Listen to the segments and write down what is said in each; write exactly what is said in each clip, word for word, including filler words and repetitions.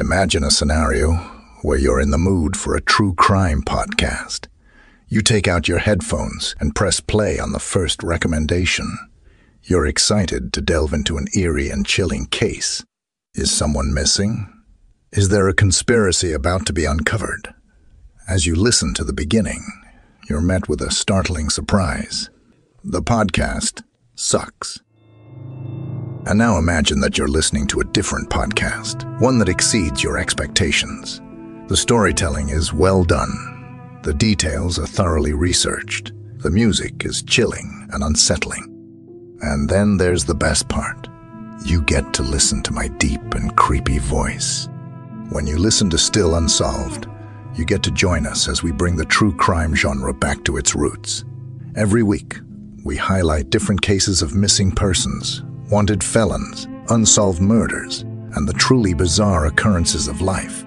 Imagine a scenario where you're in the mood for a true crime podcast. You take out your headphones and press play on the first recommendation. You're excited to delve into an eerie and chilling case. Is someone missing? Is there a conspiracy about to be uncovered? As you listen to the beginning, you're met with a startling surprise. The podcast sucks. And now imagine that you're listening to a different podcast, one that exceeds your expectations. The storytelling is well done. The details are thoroughly researched. The music is chilling and unsettling. And then there's the best part. You get to listen to my deep and creepy voice. When you listen to Still Unsolved, you get to join us as we bring the true crime genre back to its roots. Every week, we highlight different cases of missing persons, wanted felons, unsolved murders, and the truly bizarre occurrences of life.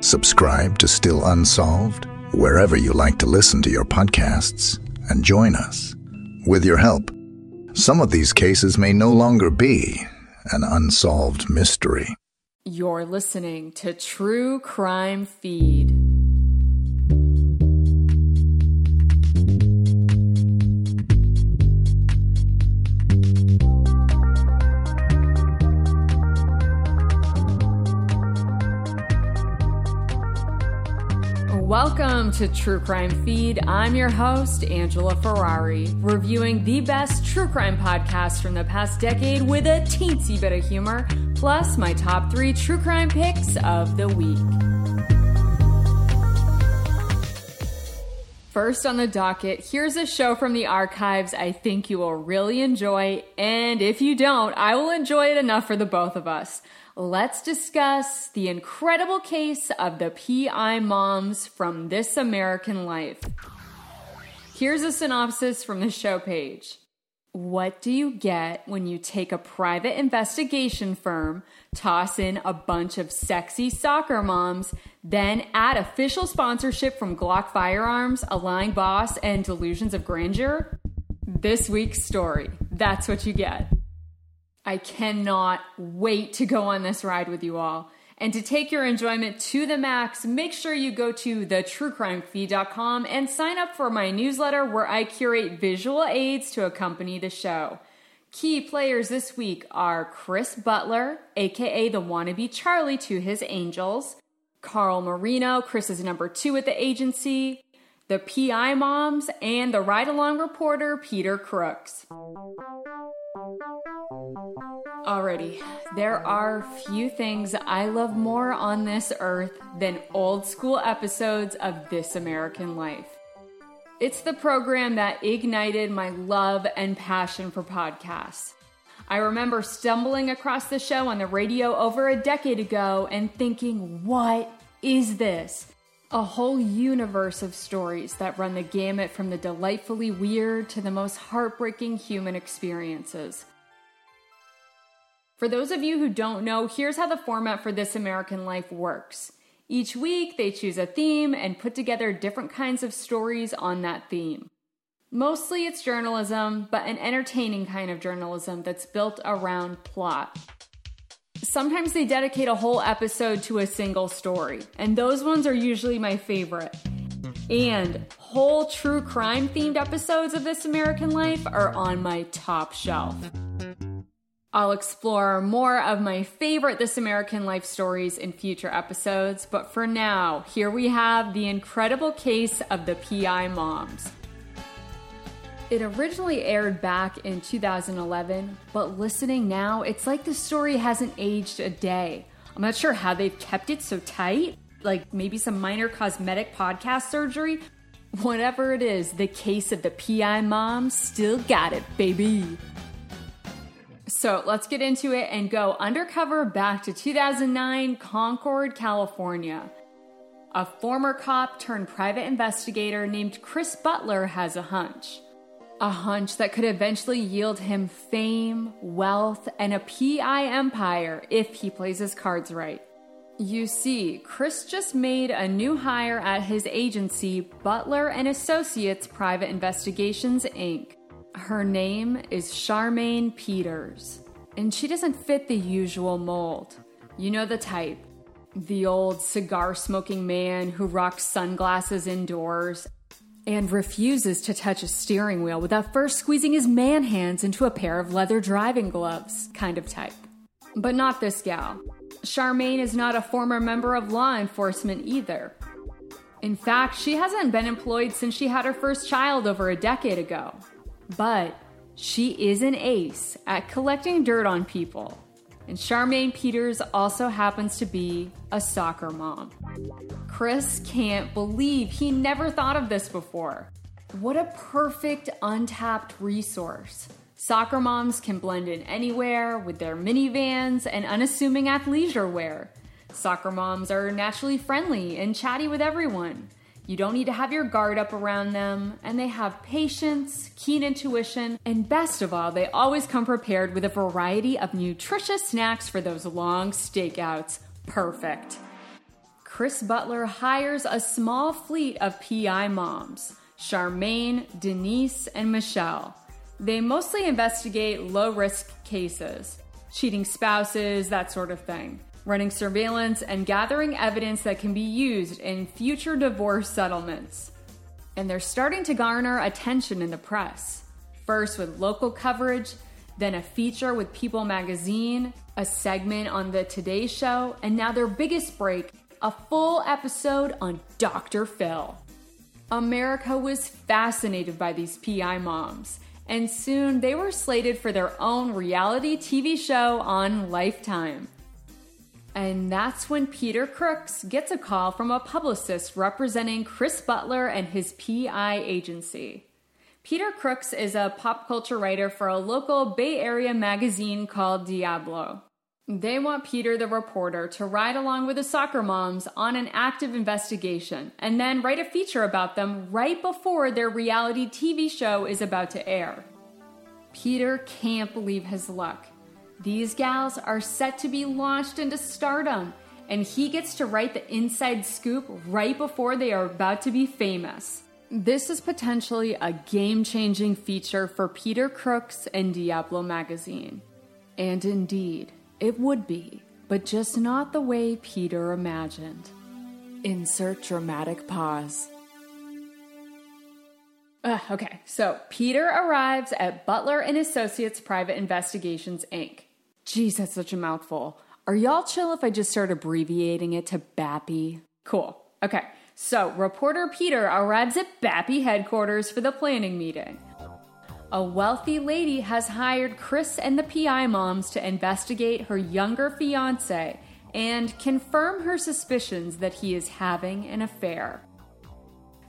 Subscribe to Still Unsolved wherever you like to listen to your podcasts and join us. With your help, some of these cases may no longer be an unsolved mystery. You're listening to True Crime Feed. Welcome to True Crime Feed. I'm your host, Angela Ferrari, reviewing the best true crime podcasts from the past decade with a teensy bit of humor, plus my top three true crime picks of the week. First on the docket, here's a show from the archives I think you will really enjoy, and if you don't, I will enjoy it enough for the both of us. Let's discuss the incredible case of the P I Moms from This American Life. Here's a synopsis from the show page. What do you get when you take a private investigation firm, toss in a bunch of sexy soccer moms, then add official sponsorship from Glock Firearms, a lying boss, and delusions of grandeur? This week's story. That's what you get. I cannot wait to go on this ride with you all. And to take your enjoyment to the max, make sure you go to the true crime feed dot com and sign up for my newsletter where I curate visual aids to accompany the show. Key players this week are Chris Butler, aka the wannabe Charlie to his angels, Carl Marino, Chris's number two at the agency, the P I Moms, and the ride-along reporter Peter Crooks. Alrighty, there are few things I love more on this earth than old school episodes of This American Life. It's the program that ignited my love and passion for podcasts. I remember stumbling across the show on the radio over a decade ago and thinking, what is this? A whole universe of stories that run the gamut from the delightfully weird to the most heartbreaking human experiences. For those of you who don't know, here's how the format for This American Life works. Each week, they choose a theme and put together different kinds of stories on that theme. Mostly it's journalism, but an entertaining kind of journalism that's built around plot. Sometimes they dedicate a whole episode to a single story, and those ones are usually my favorite. And whole true crime themed episodes of This American Life are on my top shelf. I'll explore more of my favorite This American Life stories in future episodes, but for now, here we have the incredible case of the P I Moms. It originally aired back in two thousand eleven, but listening now, it's like the story hasn't aged a day. I'm not sure how they've kept it so tight, like maybe some minor cosmetic podcast surgery. Whatever it is, the case of the P I Moms still got it, baby. So let's get into it and go undercover back to two thousand nine, Concord, California. A former cop turned private investigator named Chris Butler has a hunch. A hunch that could eventually yield him fame, wealth, and a P I empire if he plays his cards right. You see, Chris just made a new hire at his agency, Butler and Associates Private Investigations, Incorporated. Her name is Charmaine Peters, and she doesn't fit the usual mold. You know the type. the old cigar-smoking man who rocks sunglasses indoors and refuses to touch a steering wheel without first squeezing his man hands into a pair of leather driving gloves kind of type. But not this gal. Charmaine is not a former member of law enforcement either. In fact, she hasn't been employed since she had her first child over a decade ago. But she is an ace at collecting dirt on people. And Charmaine Peters also happens to be a soccer mom. Chris can't believe he never thought of this before. What a perfect untapped resource. Soccer moms can blend in anywhere with their minivans and unassuming athleisure wear. Soccer moms are naturally friendly and chatty with everyone. You don't need to have your guard up around them, and they have patience, keen intuition, and best of all, they always come prepared with a variety of nutritious snacks for those long stakeouts. Perfect. Chris Butler hires a small fleet of P I moms, Charmaine, Denise, and Michelle. They mostly investigate low-risk cases, cheating spouses, that sort of thing. Running surveillance, and gathering evidence that can be used in future divorce settlements. And they're starting to garner attention in the press, first with local coverage, then a feature with People magazine, a segment on the Today Show, and now their biggest break, a full episode on Doctor Phil. America was fascinated by these P I moms, and soon they were slated for their own reality T V show on Lifetime. And that's when Peter Crooks gets a call from a publicist representing Chris Butler and his P I agency. Peter Crooks is a pop culture writer for a local Bay Area magazine called Diablo. They want Peter, the reporter, to ride along with the soccer moms on an active investigation and then write a feature about them right before their reality T V show is about to air. Peter can't believe his luck. These gals are set to be launched into stardom, and he gets to write the inside scoop right before they are about to be famous. This is potentially a game-changing feature for Peter Crooks and Diablo magazine. And indeed, it would be, but just not the way Peter imagined. Insert dramatic pause. Uh, okay, so Peter arrives at Butler and Associates Private Investigations, Incorporated. Jeez, that's such a mouthful. Are y'all chill if I just start abbreviating it to BAPI? Cool. Okay, so reporter Peter arrives at BAPI headquarters for the planning meeting. A wealthy lady has hired Chris and the P I moms to investigate her younger fiancé and confirm her suspicions that he is having an affair.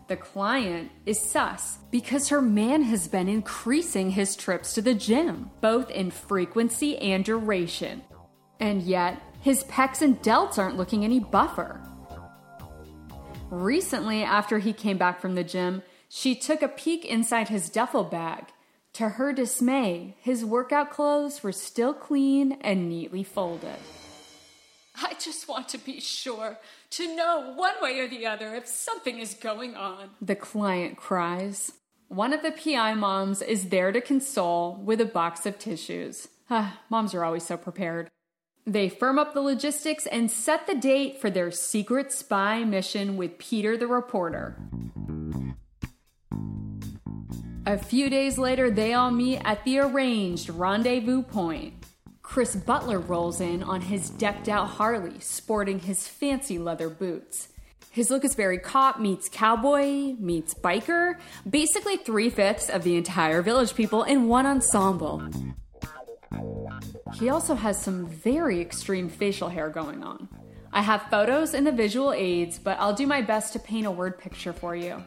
The client is sus because her man has been increasing his trips to the gym, both in frequency and duration. And yet, his pecs and delts aren't looking any buffer. Recently, after he came back from the gym, she took a peek inside his duffel bag. To her dismay, his workout clothes were still clean and neatly folded. I just want to be sure, to know one way or the other if something is going on, the client cries. One of the P I moms is there to console with a box of tissues. Moms are always so prepared. They firm up the logistics and set the date for their secret spy mission with Peter the reporter. A few days later, they all meet at the arranged rendezvous point. Chris Butler rolls in on his decked-out Harley, sporting his fancy leather boots. His look is very cop meets cowboy meets biker, basically three-fifths of the entire Village People in one ensemble. He also has some very extreme facial hair going on. I have photos in the visual aids, but I'll do my best to paint a word picture for you.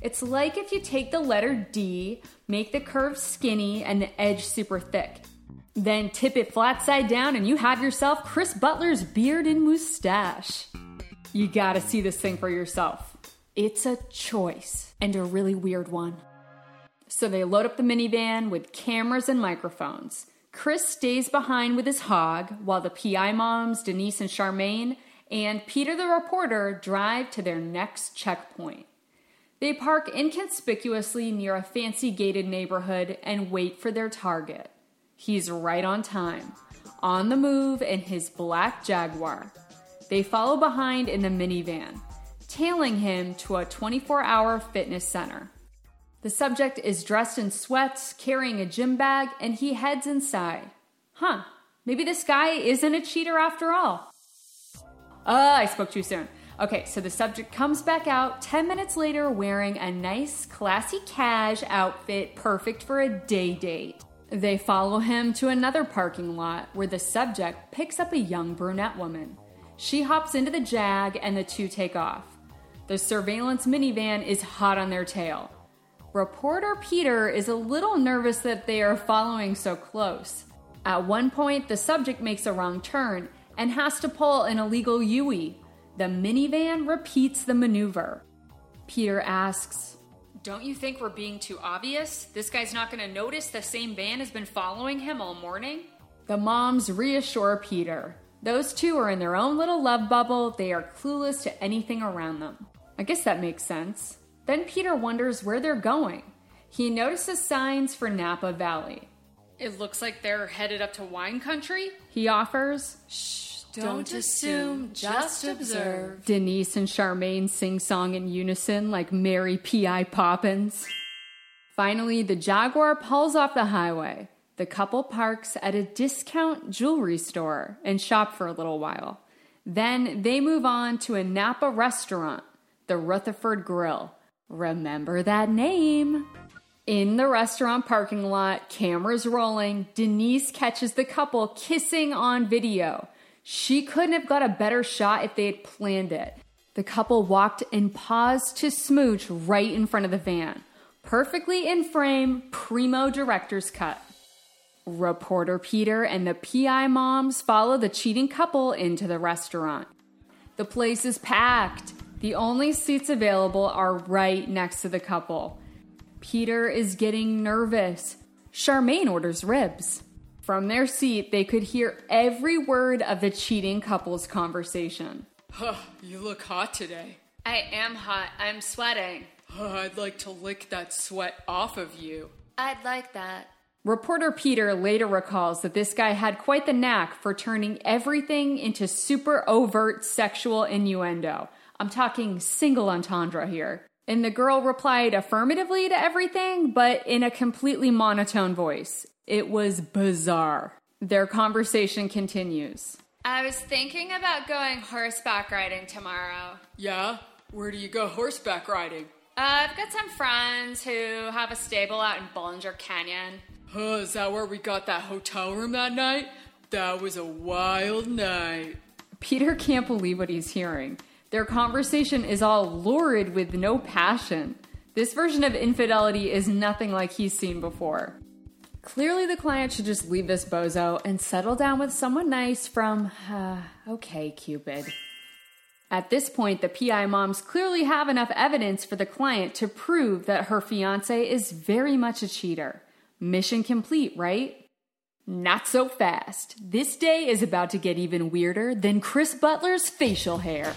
It's like if you take the letter D, make the curve skinny and the edge super thick. Then tip it flat side down and you have yourself Chris Butler's beard and mustache. You gotta see this thing for yourself. It's a choice, and a really weird one. So they load up the minivan with cameras and microphones. Chris stays behind with his hog, while the P I moms, Denise and Charmaine, and Peter the reporter drive to their next checkpoint. They park inconspicuously near a fancy gated neighborhood and wait for their target. He's right on time, on the move in his black Jaguar. They follow behind in the minivan, tailing him to a twenty-four hour fitness center. The subject is dressed in sweats, carrying a gym bag, and he heads inside. Huh, maybe this guy isn't a cheater after all. Uh, I spoke too soon. Okay, so the subject comes back out ten minutes later wearing a nice, classy cash outfit perfect for a day date. They follow him to another parking lot where the subject picks up a young brunette woman. She hops into the Jag and the two take off. The surveillance minivan is hot on their tail. Reporter Peter is a little nervous that they are following so close. At one point, the subject makes a wrong turn and has to pull an illegal U I. The minivan repeats the maneuver. Peter asks, "Don't you think we're being too obvious? This guy's not going to notice the same van has been following him all morning?" The moms reassure Peter. Those two are in their own little love bubble. They are clueless to anything around them. I guess that makes sense. Then Peter wonders where they're going. He notices signs for Napa Valley. "It looks like they're headed up to wine country," he offers. "Shh. Don't assume, just observe." Denise and Charmaine sing song in unison like Mary P I Poppins. Finally, the Jaguar pulls off the highway. The couple parks at a discount jewelry store and shop for a little while. Then they move on to a Napa restaurant, the Rutherford Grill. Remember that name. In the restaurant parking lot, cameras rolling, Denise catches the couple kissing on video. She couldn't have got a better shot if they had planned it. The couple walked and paused to smooch right in front of the van. Perfectly in frame, primo director's cut. Reporter Peter and the P I moms follow the cheating couple into the restaurant. The place is packed. The only seats available are right next to the couple. Peter is getting nervous. Charmaine orders ribs. From their seat, they could hear every word of the cheating couple's conversation. "Huh, you look hot today." "I am hot. I'm sweating." "Huh, I'd like to lick that sweat off of you." "I'd like that." Reporter Peter later recalls that this guy had quite the knack for turning everything into super overt sexual innuendo. I'm talking single entendre here. And the girl replied affirmatively to everything, but in a completely monotone voice. It was bizarre. Their conversation continues. "I was thinking about going horseback riding tomorrow." "Yeah? Where do you go horseback riding?" Uh, I've got some friends who have a stable out in Bollinger Canyon." "Huh, is that where we got that hotel room that night? That was a wild night." Peter can't believe what he's hearing. Their conversation is all lurid with no passion. This version of infidelity is nothing like he's seen before. Clearly, the client should just leave this bozo and settle down with someone nice from, uh, okay, Cupid. At this point, the P I moms clearly have enough evidence for the client to prove that her fiancé is very much a cheater. Mission complete, right? Not so fast. This day is about to get even weirder than Chris Butler's facial hair.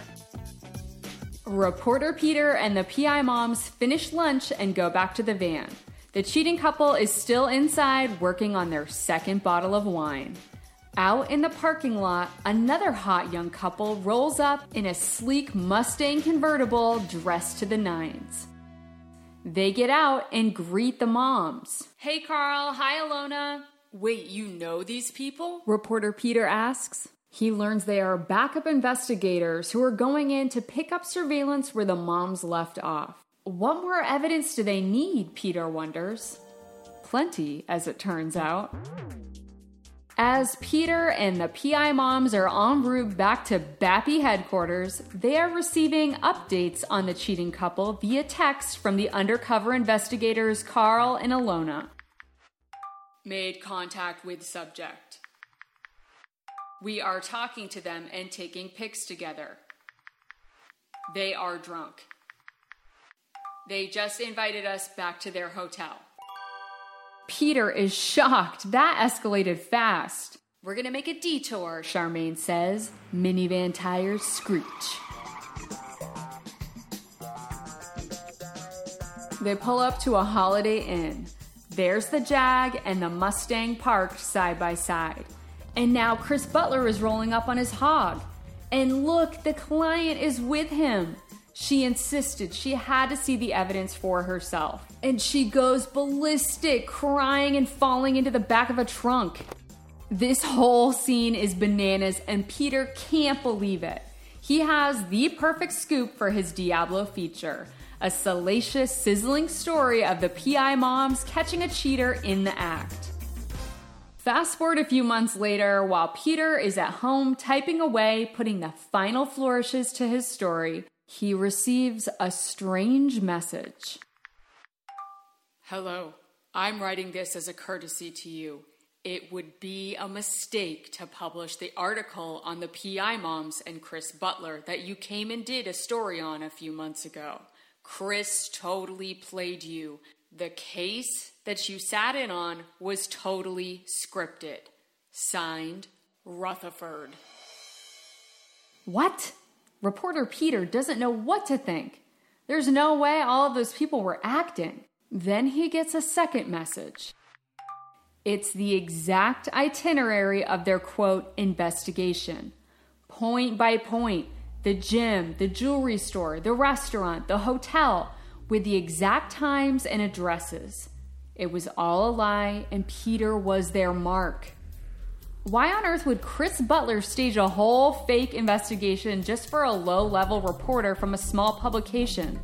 Reporter Peter and the P I moms finish lunch and go back to the van. The cheating couple is still inside working on their second bottle of wine. Out in the parking lot, another hot young couple rolls up in a sleek Mustang convertible dressed to the nines. They get out and greet the moms. "Hey, Carl. Hi, Alona." "Wait, you know these people?" Reporter Peter asks. He learns they are backup investigators who are going in to pick up surveillance where the moms left off. What more evidence do they need, Peter wonders? Plenty, as it turns out. As Peter and the P I moms are en route back to B A P I headquarters, they are receiving updates on the cheating couple via text from the undercover investigators Carl and Alona. "Made contact with subject. We are talking to them and taking pics together. They are drunk. They just invited us back to their hotel." Peter is shocked. That escalated fast. "We're going to make a detour," Charmaine says. Minivan tires screech. They pull up to a Holiday Inn. There's the Jag and the Mustang parked side by side. And now Chris Butler is rolling up on his hog. And look, the client is with him. She insisted she had to see the evidence for herself. And she goes ballistic, crying and falling into the back of a trunk. This whole scene is bananas, and Peter can't believe it. He has the perfect scoop for his Diablo feature. A salacious, sizzling story of the P I moms catching a cheater in the act. Fast forward a few months later, while Peter is at home typing away, putting the final flourishes to his story, he receives a strange message. Hello, I'm writing this as a courtesy to you. It would be a mistake to publish the article on the P I moms and Chris Butler that you came and did a story on a few months ago. Chris totally played you. The case that you sat in on was totally scripted. Signed, Rutherford. What? Reporter Peter doesn't know what to think. There's no way all of those people were acting. Then he gets a second message. It's the exact itinerary of their, quote, investigation. Point by point, the gym, the jewelry store, the restaurant, the hotel, with the exact times and addresses. It was all a lie, and Peter was their mark. Why on earth would Chris Butler stage a whole fake investigation just for a low-level reporter from a small publication?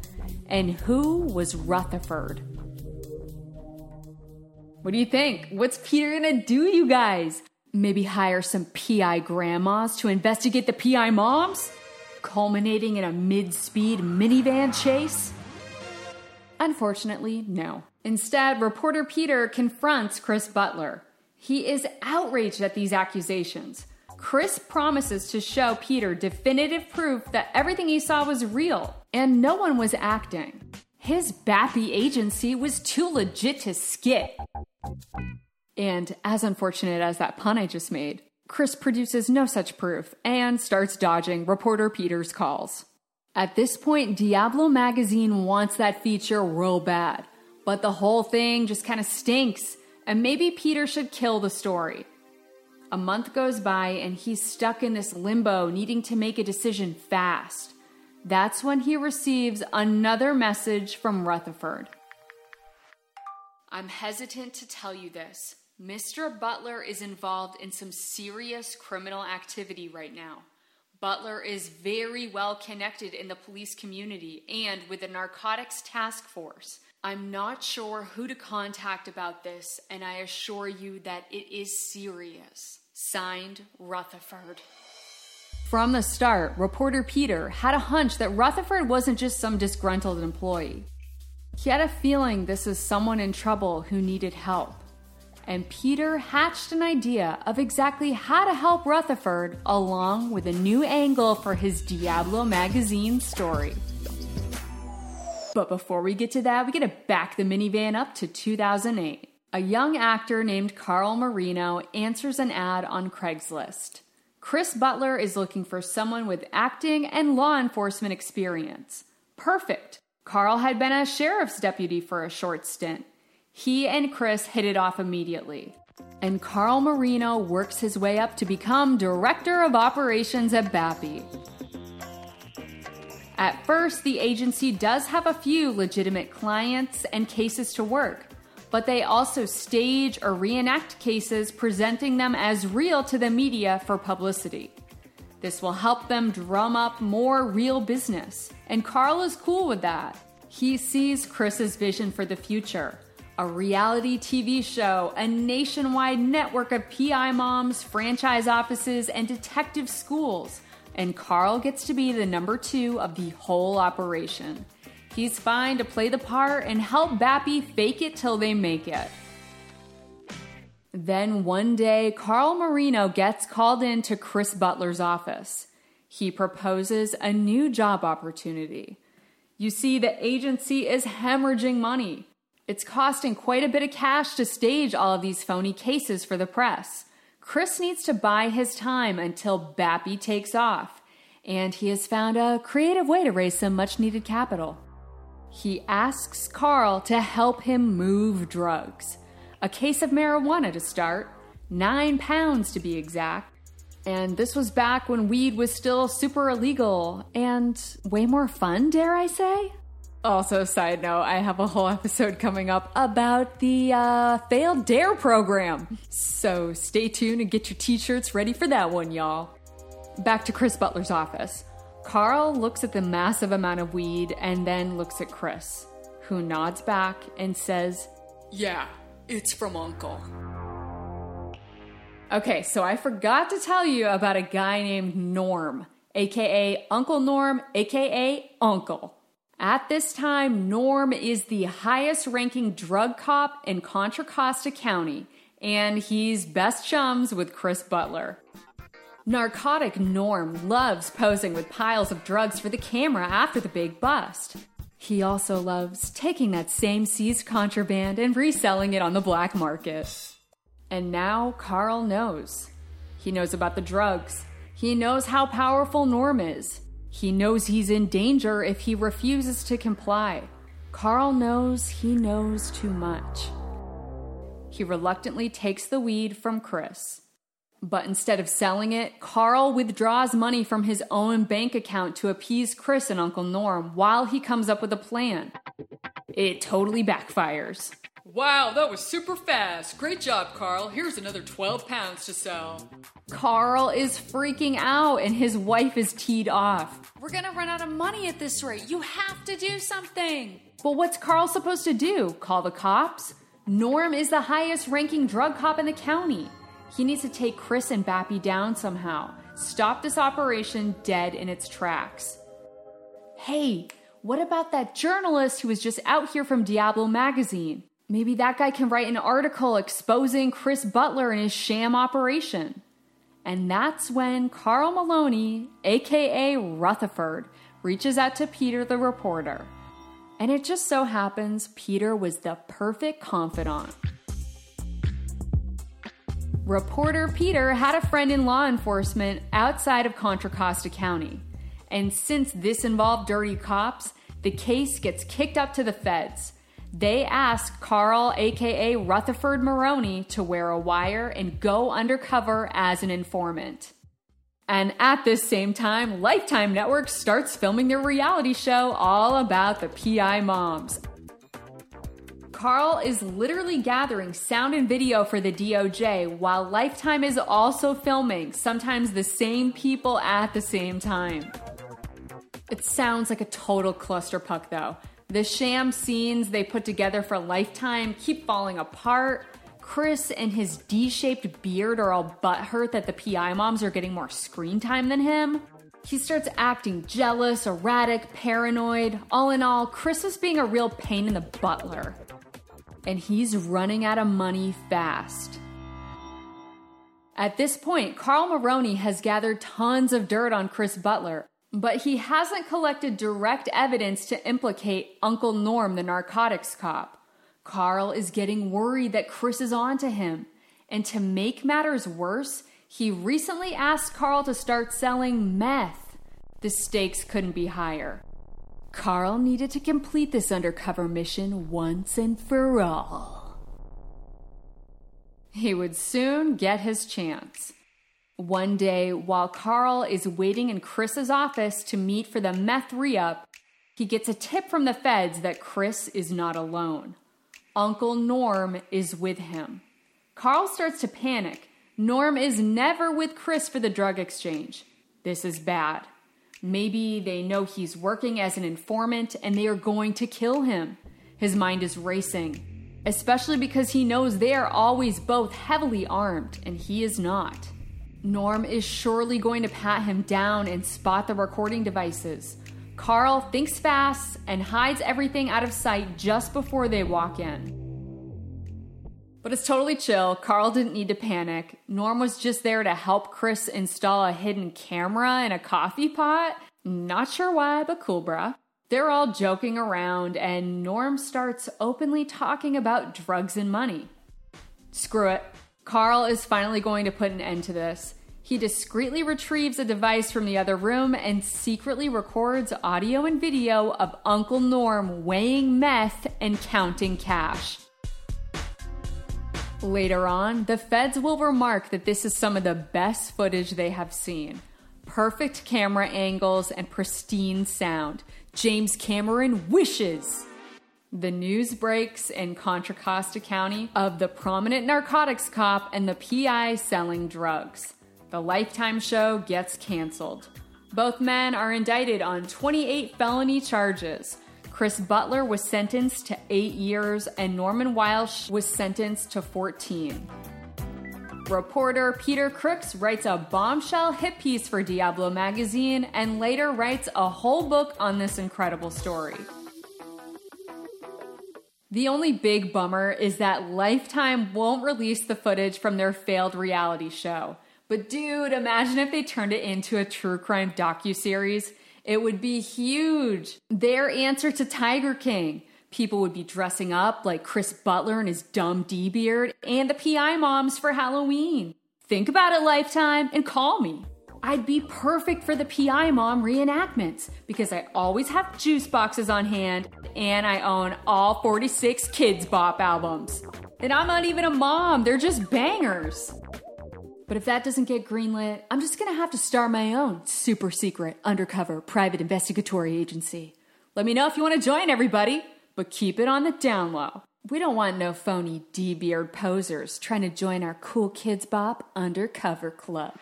And who was Rutherford? What do you think? What's Peter gonna do, you guys? Maybe hire some P I grandmas to investigate the P I moms? Culminating in a mid-speed minivan chase? Unfortunately, no. Instead, reporter Peter confronts Chris Butler. He is outraged at these accusations. Chris promises to show Peter definitive proof that everything he saw was real, and no one was acting. His bappy agency was too legit to skip. And as unfortunate as that pun I just made, Chris produces no such proof and starts dodging reporter Peter's calls. At this point, Diablo magazine wants that feature real bad, but the whole thing just kind of stinks, and maybe Peter should kill the story. A month goes by, and he's stuck in this limbo, needing to make a decision fast. That's when he receives another message from Rutherford. I'm hesitant to tell you this. Mister Butler is involved in some serious criminal activity right now. Butler is very well connected in the police community and with the narcotics task force. I'm not sure who to contact about this, and I assure you that it is serious. Signed, Rutherford. From the start, reporter Peter had a hunch that Rutherford wasn't just some disgruntled employee. He had a feeling this is someone in trouble who needed help. And Peter hatched an idea of exactly how to help Rutherford, along with a new angle for his Diablo magazine story. But before we get to that, we gotta back the minivan up to two thousand eight. A young actor named Carl Marino answers an ad on Craigslist. Chris Butler is looking for someone with acting and law enforcement experience. Perfect. Carl had been a sheriff's deputy for a short stint. He and Chris hit it off immediately, and Carl Marino works his way up to become Director of Operations at B A P I. At first, the agency does have a few legitimate clients and cases to work, but they also stage or reenact cases, presenting them as real to the media for publicity. This will help them drum up more real business, and Carl is cool with that. He sees Chris's vision for the future. A reality T V show, a nationwide network of P I moms, franchise offices, and detective schools. And Carl gets to be the number two of the whole operation. He's fine to play the part and help B A P I fake it till they make it. Then one day, Carl Marino gets called in to Chris Butler's office. He proposes a new job opportunity. You see, the agency is hemorrhaging money. It's costing quite a bit of cash to stage all of these phony cases for the press. Chris needs to buy his time until B A P I takes off, and he has found a creative way to raise some much-needed capital. He asks Carl to help him move drugs. A case of marijuana to start, nine pounds to be exact, And this was back when weed was still super illegal and way more fun, dare I say? Also, side note, I have a whole episode coming up about the uh, failed DARE program. So stay tuned and get your t-shirts ready for that one, y'all. Back to Chris Butler's office. Carl looks at the massive amount of weed and then looks at Chris, who nods back and says, "Yeah, it's from Uncle." Okay, so I forgot to tell you about a guy named Norm, a k a. Uncle Norm, a k a. Uncle. At this time, Norm is the highest-ranking drug cop in Contra Costa County, and he's best chums with Chris Butler. Narcotic Norm loves posing with piles of drugs for the camera after the big bust. He also loves taking that same seized contraband and reselling it on the black market. And now Carl knows. He knows about the drugs. He knows how powerful Norm is. He knows he's in danger if he refuses to comply. Carl knows he knows too much. He reluctantly takes the weed from Chris. But instead of selling it, Carl withdraws money from his own bank account to appease Chris and Uncle Norm while he comes up with a plan. It totally backfires. Wow, that was super fast. Great job, Carl. Here's another twelve pounds to sell. Carl is freaking out and his wife is teed off. We're gonna run out of money at this rate. You have to do something. But what's Carl supposed to do? Call the cops? Norm is the highest ranking drug cop in the county. He needs to take Chris and Bappy down somehow. Stop this operation dead in its tracks. Hey, what about that journalist who was just out here from Diablo magazine? Maybe that guy can write an article exposing Chris Butler and his sham operation. And that's when Carl Maloney, a k a. Rutherford, reaches out to Peter the reporter. And it just so happens Peter was the perfect confidant. Reporter Peter had a friend in law enforcement outside of Contra Costa County. And since this involved dirty cops, the case gets kicked up to the feds. They ask Carl, a k a. Rutherford Maroney, to wear a wire and go undercover as an informant. And at this same time, Lifetime Network starts filming their reality show all about the P I Moms. Carl is literally gathering sound and video for the D O J while Lifetime is also filming, sometimes the same people at the same time. It sounds like a total clusterfuck, though. The sham scenes they put together for Lifetime keep falling apart. Chris and his D-shaped beard are all butthurt that the P I moms are getting more screen time than him. He starts acting jealous, erratic, paranoid. All in all, Chris is being a real pain in the butler. And he's running out of money fast. At this point, Carl Maroney has gathered tons of dirt on Chris Butler. But he hasn't collected direct evidence to implicate Uncle Norm, the narcotics cop. Carl is getting worried that Chris is on to him. And to make matters worse, he recently asked Carl to start selling meth. The stakes couldn't be higher. Carl needed to complete this undercover mission once and for all. He would soon get his chance. One day, while Carl is waiting in Chris's office to meet for the meth re-up, he gets a tip from the feds that Chris is not alone. Uncle Norm is with him. Carl starts to panic. Norm is never with Chris for the drug exchange. This is bad. Maybe they know he's working as an informant and they are going to kill him. His mind is racing, especially because he knows they are always both heavily armed and he is not. Norm is surely going to pat him down and spot the recording devices. Carl thinks fast and hides everything out of sight just before they walk in. But it's totally chill. Carl didn't need to panic. Norm was just there to help Chris install a hidden camera in a coffee pot. Not sure why, but cool, bruh. They're all joking around, and Norm starts openly talking about drugs and money. Screw it. Carl is finally going to put an end to this. He discreetly retrieves a device from the other room and secretly records audio and video of Uncle Norm weighing meth and counting cash. Later on, the feds will remark that this is some of the best footage they have seen. Perfect camera angles and pristine sound. James Cameron wishes. The news breaks in Contra Costa County of the prominent narcotics cop and the P I selling drugs. The Lifetime show gets canceled. Both men are indicted on twenty-eight felony charges. Chris Butler was sentenced to eight years and Norman Welsh was sentenced to fourteen. Reporter Peter Crooks writes a bombshell hit piece for Diablo magazine and later writes a whole book on this incredible story. The only big bummer is that Lifetime won't release the footage from their failed reality show. But dude, imagine if they turned it into a true crime docuseries. It would be huge. Their answer to Tiger King. People would be dressing up like Chris Butler and his dumb D-beard and the P I Moms for Halloween. Think about it, Lifetime, and call me. I'd be perfect for the P I Mom reenactments because I always have juice boxes on hand and I own all forty-six Kids Bop albums. And I'm not even a mom, they're just bangers. But if that doesn't get greenlit, I'm just gonna have to start my own super secret, undercover, private investigatory agency. Let me know if you wanna join, everybody, but keep it on the down low. We don't want no phony D-beard posers trying to join our cool Kids Bop undercover club.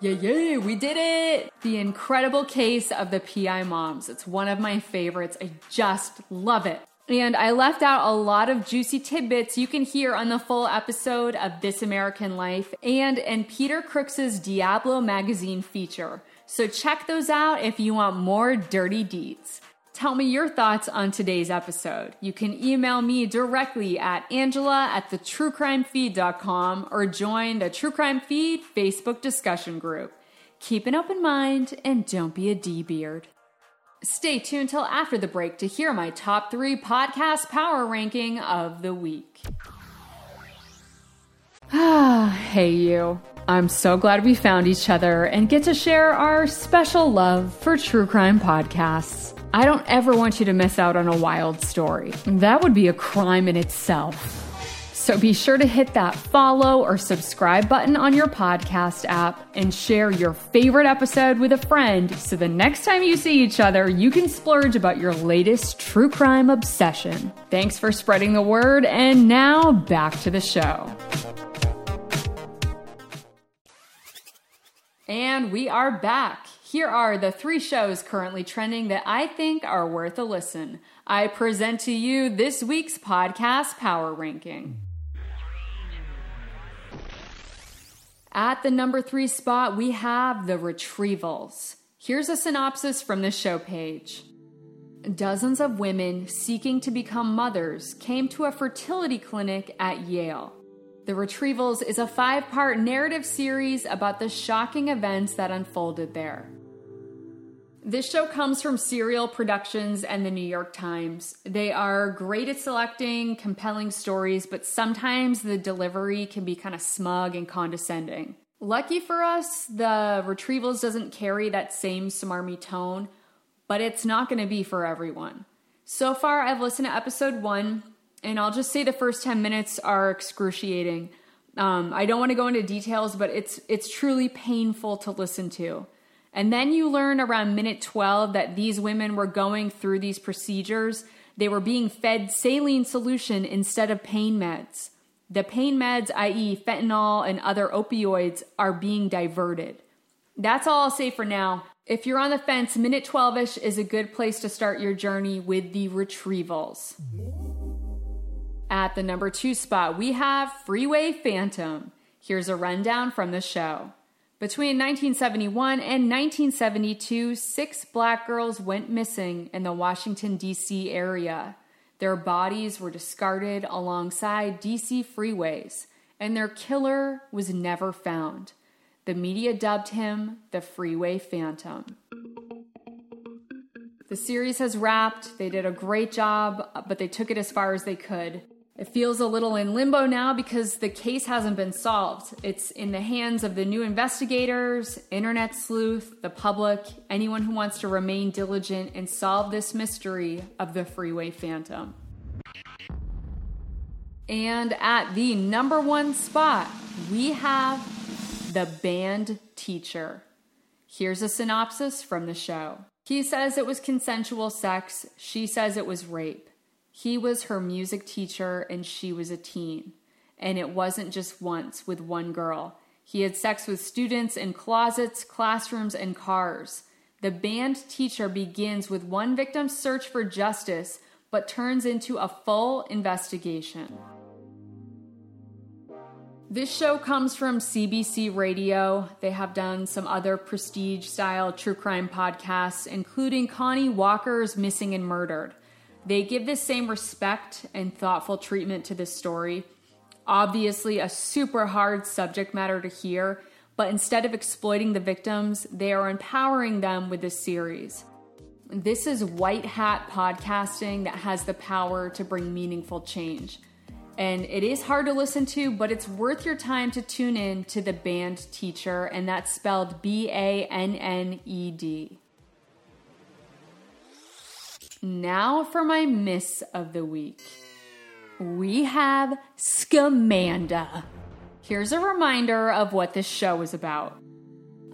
Yeah, yeah, we did it! The incredible case of the P I Moms. It's one of my favorites. I just love it. And I left out a lot of juicy tidbits you can hear on the full episode of This American Life and in Peter Crooks' Diablo magazine feature. So check those out if you want more dirty deeds. Tell me your thoughts on today's episode. You can email me directly at Angela at the true crime feed dot com or join the True Crime Feed Facebook discussion group. Keep an open mind and don't be a D-beard. Stay tuned till after the break to hear my top three podcast power ranking of the week. Ah, hey you. I'm so glad we found each other and get to share our special love for true crime podcasts. I don't ever want you to miss out on a wild story. That would be a crime in itself. So be sure to hit that follow or subscribe button on your podcast app and share your favorite episode with a friend so the next time you see each other, you can splurge about your latest true crime obsession. Thanks for spreading the word, and now back to the show. And we are back. Here are the three shows currently trending that I think are worth a listen. I present to you this week's podcast power ranking. At the number three spot, we have The Retrievals. Here's a synopsis from the show page. Dozens of women seeking to become mothers came to a fertility clinic at Yale. The Retrievals is a five-part narrative series about the shocking events that unfolded there. This show comes from Serial Productions and the New York Times. They are great at selecting compelling stories, but sometimes the delivery can be kind of smug and condescending. Lucky for us, The Retrievals doesn't carry that same smarmy tone, but it's not going to be for everyone. So far, I've listened to episode one, and I'll just say the first ten minutes are excruciating. Um, I don't want to go into details, but it's it's truly painful to listen to. And then you learn around minute twelve that these women were going through these procedures. They were being fed saline solution instead of pain meds. The pain meds, that is fentanyl and other opioids, are being diverted. That's all I'll say for now. If you're on the fence, minute twelve-ish is a good place to start your journey with The Retrievals. At the number two spot, we have Freeway Phantom. Here's a rundown from the show. Between nineteen seventy-one and nineteen seventy-two, six black girls went missing in the Washington, D C area. Their bodies were discarded alongside D C freeways, and their killer was never found. The media dubbed him the Freeway Phantom. The series has wrapped. They did a great job, but they took it as far as they could. It feels a little in limbo now because the case hasn't been solved. It's in the hands of the new investigators, internet sleuth, the public, anyone who wants to remain diligent and solve this mystery of the Freeway Phantom. And at the number one spot, we have The Band Teacher. Here's a synopsis from the show. He says it was consensual sex. She says it was rape. He was her music teacher and she was a teen. And it wasn't just once with one girl. He had sex with students in closets, classrooms, and cars. The Band Teacher begins with one victim's search for justice, but turns into a full investigation. This show comes from C B C Radio. They have done some other prestige-style true crime podcasts, including Connie Walker's Missing and Murdered. They give this same respect and thoughtful treatment to this story. Obviously a super hard subject matter to hear, but instead of exploiting the victims, they are empowering them with this series. This is white hat podcasting that has the power to bring meaningful change. And it is hard to listen to, but it's worth your time to tune in to The Band Teacher, and that's spelled B A N N E D. Now for my miss of the week. We have Scamanda. Here's a reminder of what this show is about.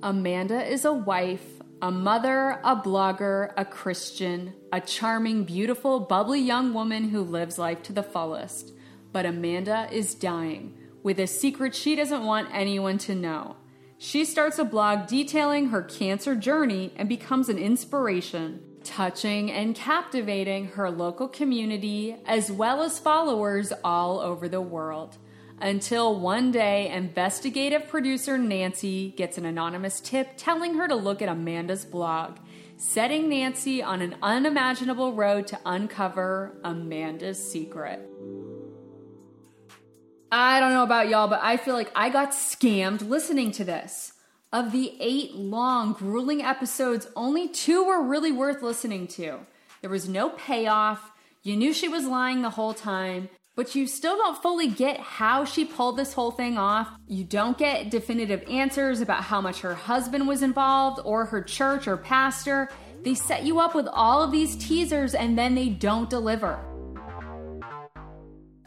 Amanda is a wife, a mother, a blogger, a Christian, a charming, beautiful, bubbly young woman who lives life to the fullest. But Amanda is dying with a secret she doesn't want anyone to know. She starts a blog detailing her cancer journey and becomes an inspiration, touching and captivating her local community as well as followers all over the world. Until one day, investigative producer Nancy gets an anonymous tip telling her to look at Amanda's blog, setting Nancy on an unimaginable road to uncover Amanda's secret. I don't know about y'all, but I feel like I got scammed listening to this. Of the eight long, grueling episodes, only two were really worth listening to. There was no payoff. You knew she was lying the whole time, but you still don't fully get how she pulled this whole thing off. You don't get definitive answers about how much her husband was involved or her church or pastor. They set you up with all of these teasers and then they don't deliver.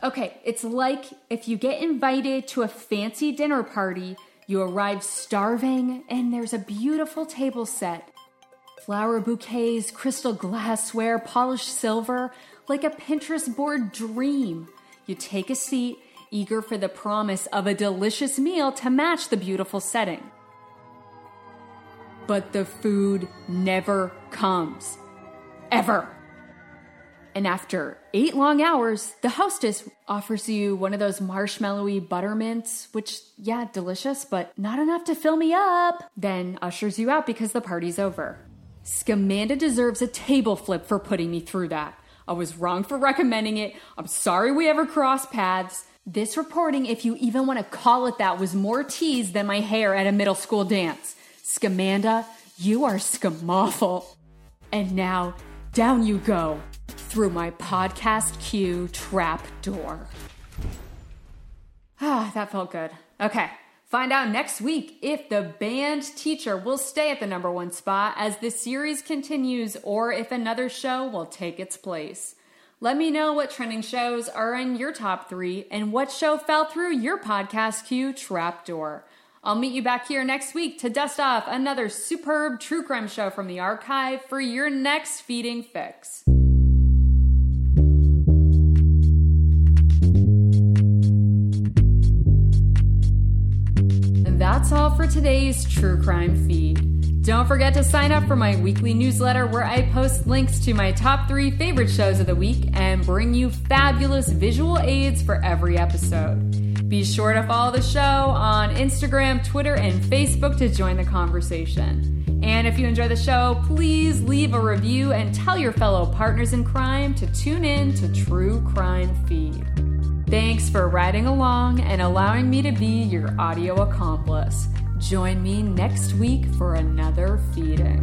Okay, it's like if you get invited to a fancy dinner party, you arrive starving, and there's a beautiful table set. Flower bouquets, crystal glassware, polished silver, like a Pinterest board dream. You take a seat, eager for the promise of a delicious meal to match the beautiful setting. But the food never comes. Ever. And after eight long hours, the hostess offers you one of those marshmallowy butter mints, which, yeah, delicious, but not enough to fill me up, then ushers you out because the party's over. Scamanda deserves a table flip for putting me through that. I was wrong for recommending it. I'm sorry we ever crossed paths. This reporting, if you even want to call it that, was more teased than my hair at a middle school dance. Scamanda, you are scamawful. And now, down you go. Through my podcast queue trap door. Ah, that felt good. Okay, find out next week if The Band Teacher will stay at the number one spot as the series continues or if another show will take its place. Let me know what trending shows are in your top three and what show fell through your podcast queue trap door. I'll meet you back here next week to dust off another superb true crime show from the archive for your next feeding fix. That's all for today's True Crime Feed. Don't forget to sign up for my weekly newsletter where I post links to my top three favorite shows of the week and bring you fabulous visual aids for every episode. Be sure to follow the show on Instagram, Twitter, and Facebook to join the conversation. And if you enjoy the show, please leave a review and tell your fellow partners in crime to tune in to True Crime Feed. Thanks for riding along and allowing me to be your audio accomplice. Join me next week for another feeding.